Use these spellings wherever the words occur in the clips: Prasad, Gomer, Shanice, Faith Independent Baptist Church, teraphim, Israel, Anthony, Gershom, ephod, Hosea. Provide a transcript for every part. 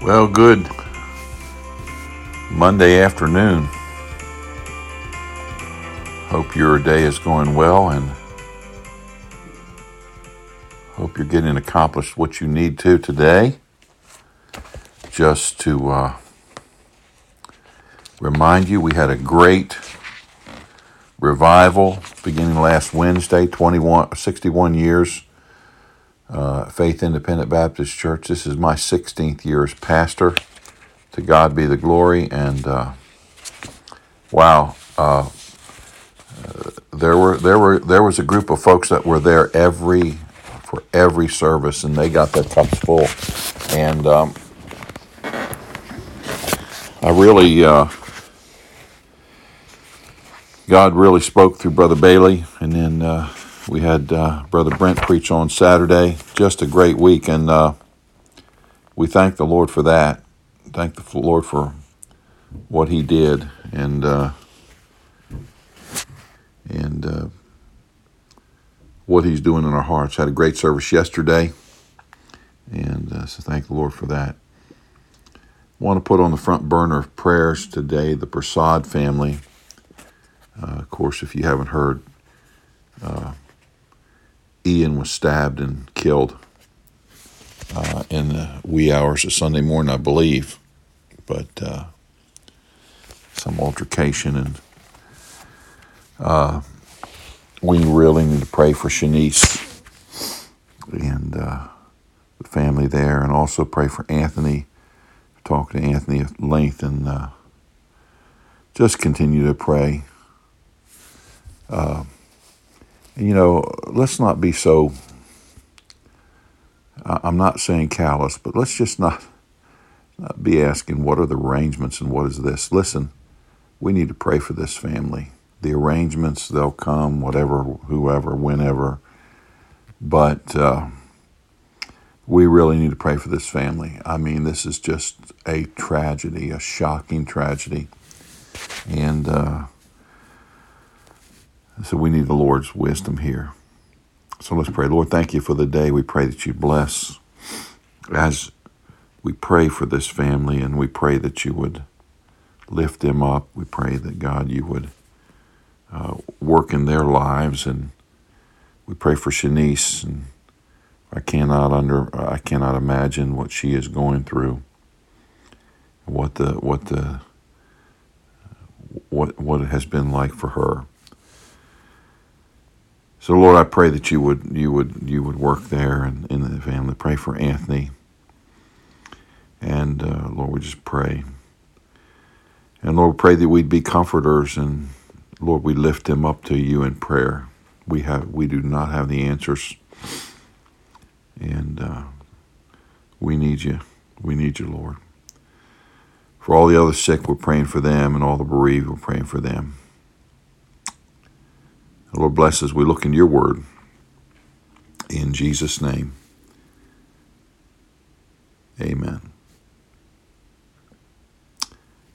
Well, good Monday afternoon. Hope your day is going well and hope you're getting accomplished what you need to today. Just to remind you, we had a great revival beginning last Wednesday, 61 years. Faith Independent Baptist Church. This is my 16th year as pastor. To God be the glory. And there was a group of folks that were there for every service, and they got their cups full. And God really spoke through Brother Bailey, and then. We had Brother Brent preach on Saturday. Just a great week, and we thank the Lord for that. Thank the Lord for what He did, and what He's doing in our hearts. Had a great service yesterday, and so thank the Lord for that. Want to put on the front burner of prayers today the Prasad family. Of course, if you haven't heard, Ian was stabbed and killed in the wee hours of Sunday morning, I believe, but some altercation, and we really need to pray for Shanice and the family there, and also pray for Anthony. Talk to Anthony at length, and just continue to pray. You know, let's not be so, I'm not saying callous, but let's just not be asking what are the arrangements and what is this. Listen, we need to pray for this family. The arrangements, they'll come, whatever, whoever, whenever. But we really need to pray for this family. I mean, this is just a tragedy, a shocking tragedy. And so we need the Lord's wisdom here. So let's pray. Lord, thank you for the day. We pray that you bless as we pray for this family, and we pray that you would lift them up. We pray that, God, you would work in their lives, and we pray for Shanice. And I cannot imagine what she is going through, what it has been like for her. So Lord, I pray that you would work there and in the family. Pray for Anthony, and Lord, we just pray. And Lord, we pray that we'd be comforters, and Lord, we lift him up to you in prayer. We do not have the answers, and we need you. We need you, Lord. For all the other sick, we're praying for them, and all the bereaved, we're praying for them. Lord, bless us. We look in your word. In Jesus' name, amen.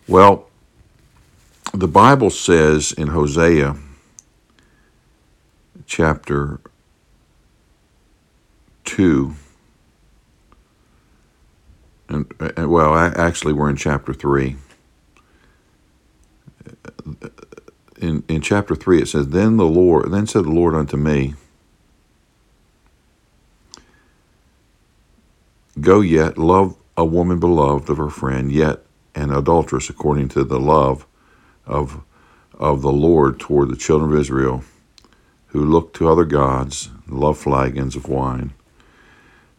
Well, the Bible says in Hosea chapter 2, and well, actually we're in chapter 3. In chapter 3 it says, Then said the Lord unto me, Go yet, love a woman beloved of her friend, yet an adulteress, according to the love of the Lord toward the children of Israel, who look to other gods, love flagons of wine.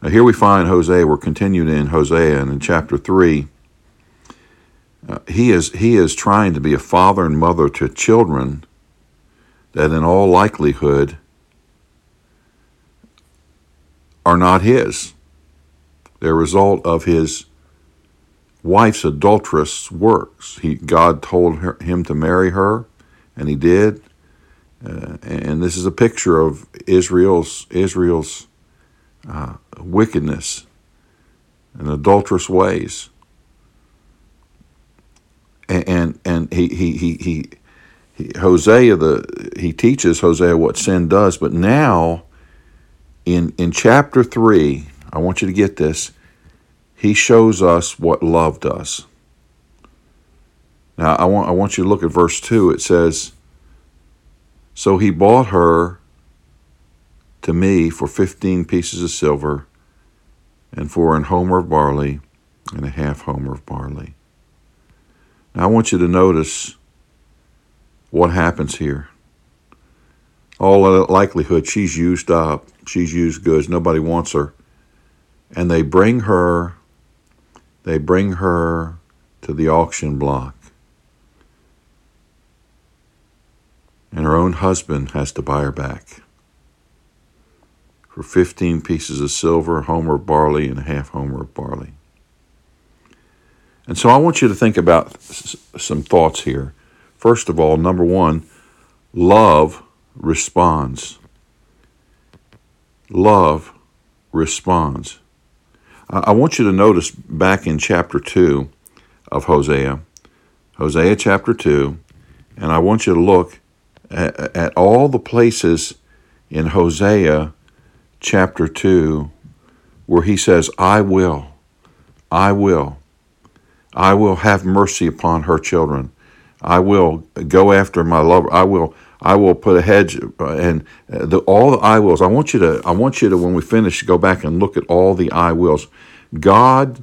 Now here we find Hosea. We're continued in Hosea, and in chapter 3, he is trying to be a father and mother to children that in all likelihood are not his. They're a result of his wife's adulterous works. God told him to marry her, and he did. And this is a picture of Israel's wickedness and adulterous ways. And he teaches Hosea what sin does, but now in chapter 3, I want you to get this, He shows us what love does. Now, I want you to look at verse 2. It says, so he bought her to me for 15 pieces of silver and for an homer of barley and a half homer of barley. Now, I want you to notice what happens here. All in likelihood, she's used up. She's used goods. Nobody wants her. And they bring her to the auction block. And her own husband has to buy her back for 15 pieces of silver, a homer of barley, and a half homer of barley. And so I want you to think about some thoughts here. First of all, number one, love responds. Love responds. I want you to notice back in chapter 2 of Hosea, Hosea chapter 2, and I want you to look at all the places in Hosea chapter 2 where he says, I will have mercy upon her children. I will go after my lover. I will put a hedge, and all the I wills. I want you to, when we finish, go back and look at all the I wills. God,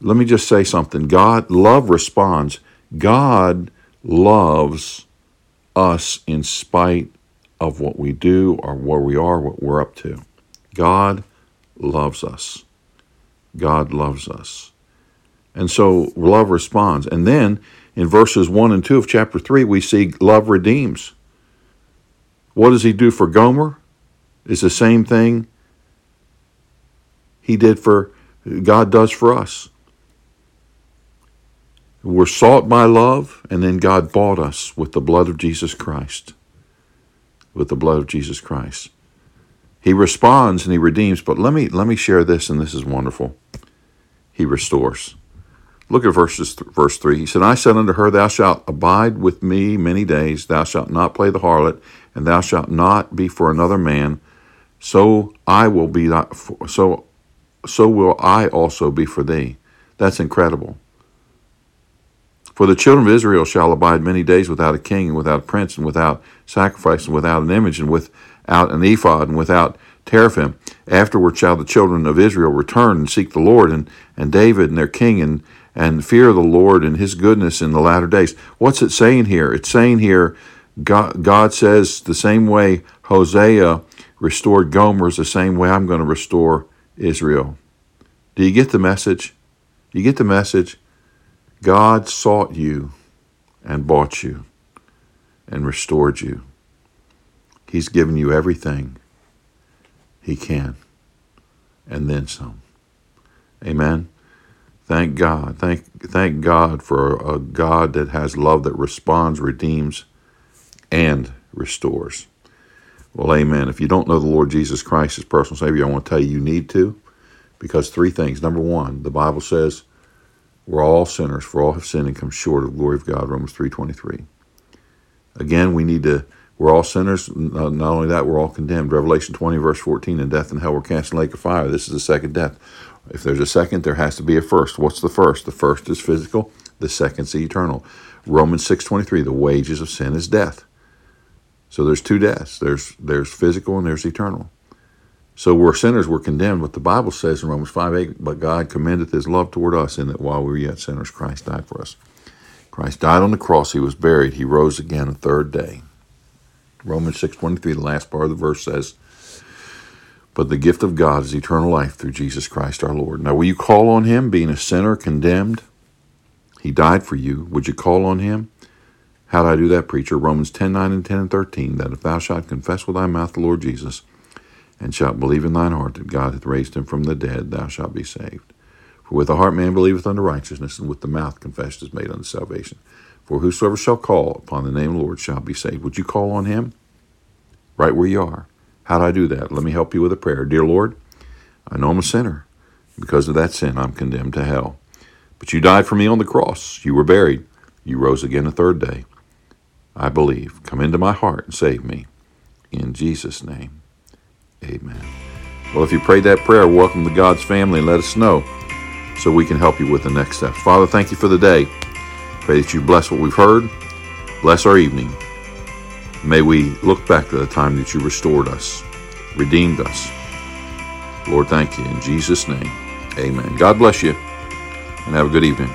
let me just say something. God, love responds. God loves us in spite of what we do or where we are, what we're up to. God loves us. God loves us. And so love responds. And then in verses 1 and 2 of chapter 3, we see love redeems. What does he do for Gomer? It's the same thing God does for us. We're sought by love, and then God bought us with the blood of Jesus Christ. With the blood of Jesus Christ. He responds and he redeems, but let me share this, and this is wonderful. He restores. Look at verse 3. He said, I said unto her, thou shalt abide with me many days, thou shalt not play the harlot, and thou shalt not be for another man, so will I also be for thee. That's incredible. For the children of Israel shall abide many days without a king, and without a prince, and without sacrifice, and without an image, and without an ephod, and without teraphim. Afterward shall the children of Israel return and seek the Lord, and David and their king, and fear the Lord and his goodness in the latter days. What's it saying here? It's saying here, God says, the same way Hosea restored Gomer is the same way I'm going to restore Israel. Do you get the message? You get the message? God sought you and bought you and restored you. He's given you everything he can, and then some. Amen. Thank God. Thank God for a God that has love that responds, redeems, and restores. Well, amen. If you don't know the Lord Jesus Christ as personal Savior, I want to tell you you need to, because three things. Number one, the Bible says we're all sinners, for all have sinned and come short of the glory of God, Romans 3:23. Again, we're all sinners. Not only that, we're all condemned. Revelation 20, verse 14, and death and hell were cast in the lake of fire. This is the second death. If there's a second, there has to be a first. What's the first? The first is physical. The second's eternal. Romans 6:23, the wages of sin is death. So there's two deaths. There's physical and there's eternal. So we're sinners, we're condemned. What the Bible says in Romans 5:8, but God commendeth his love toward us in that while we were yet sinners, Christ died for us. Christ died on the cross. He was buried. He rose again the third day. Romans 6:23, the last part of the verse says, but the gift of God is eternal life through Jesus Christ our Lord. Now, will you call on him, being a sinner, condemned? He died for you. Would you call on him? How do I do that, preacher? Romans 10:9 and 10 and 13, that if thou shalt confess with thy mouth the Lord Jesus, and shalt believe in thine heart that God hath raised him from the dead, thou shalt be saved. For with the heart man believeth unto righteousness, and with the mouth confession is made unto salvation. For whosoever shall call upon the name of the Lord shall be saved. Would you call on him? Right where you are. How do I do that? Let me help you with a prayer. Dear Lord, I know I'm a sinner. Because of that sin, I'm condemned to hell. But you died for me on the cross. You were buried. You rose again the third day. I believe. Come into my heart and save me. In Jesus' name, amen. Well, if you prayed that prayer, welcome to God's family. Let us know. so we can help you with the next steps. Father, thank you for the day. Pray that you bless what we've heard. Bless our evening. May we look back to the time that you restored us, redeemed us. Lord, thank you. In Jesus' name, amen. God bless you, and have a good evening.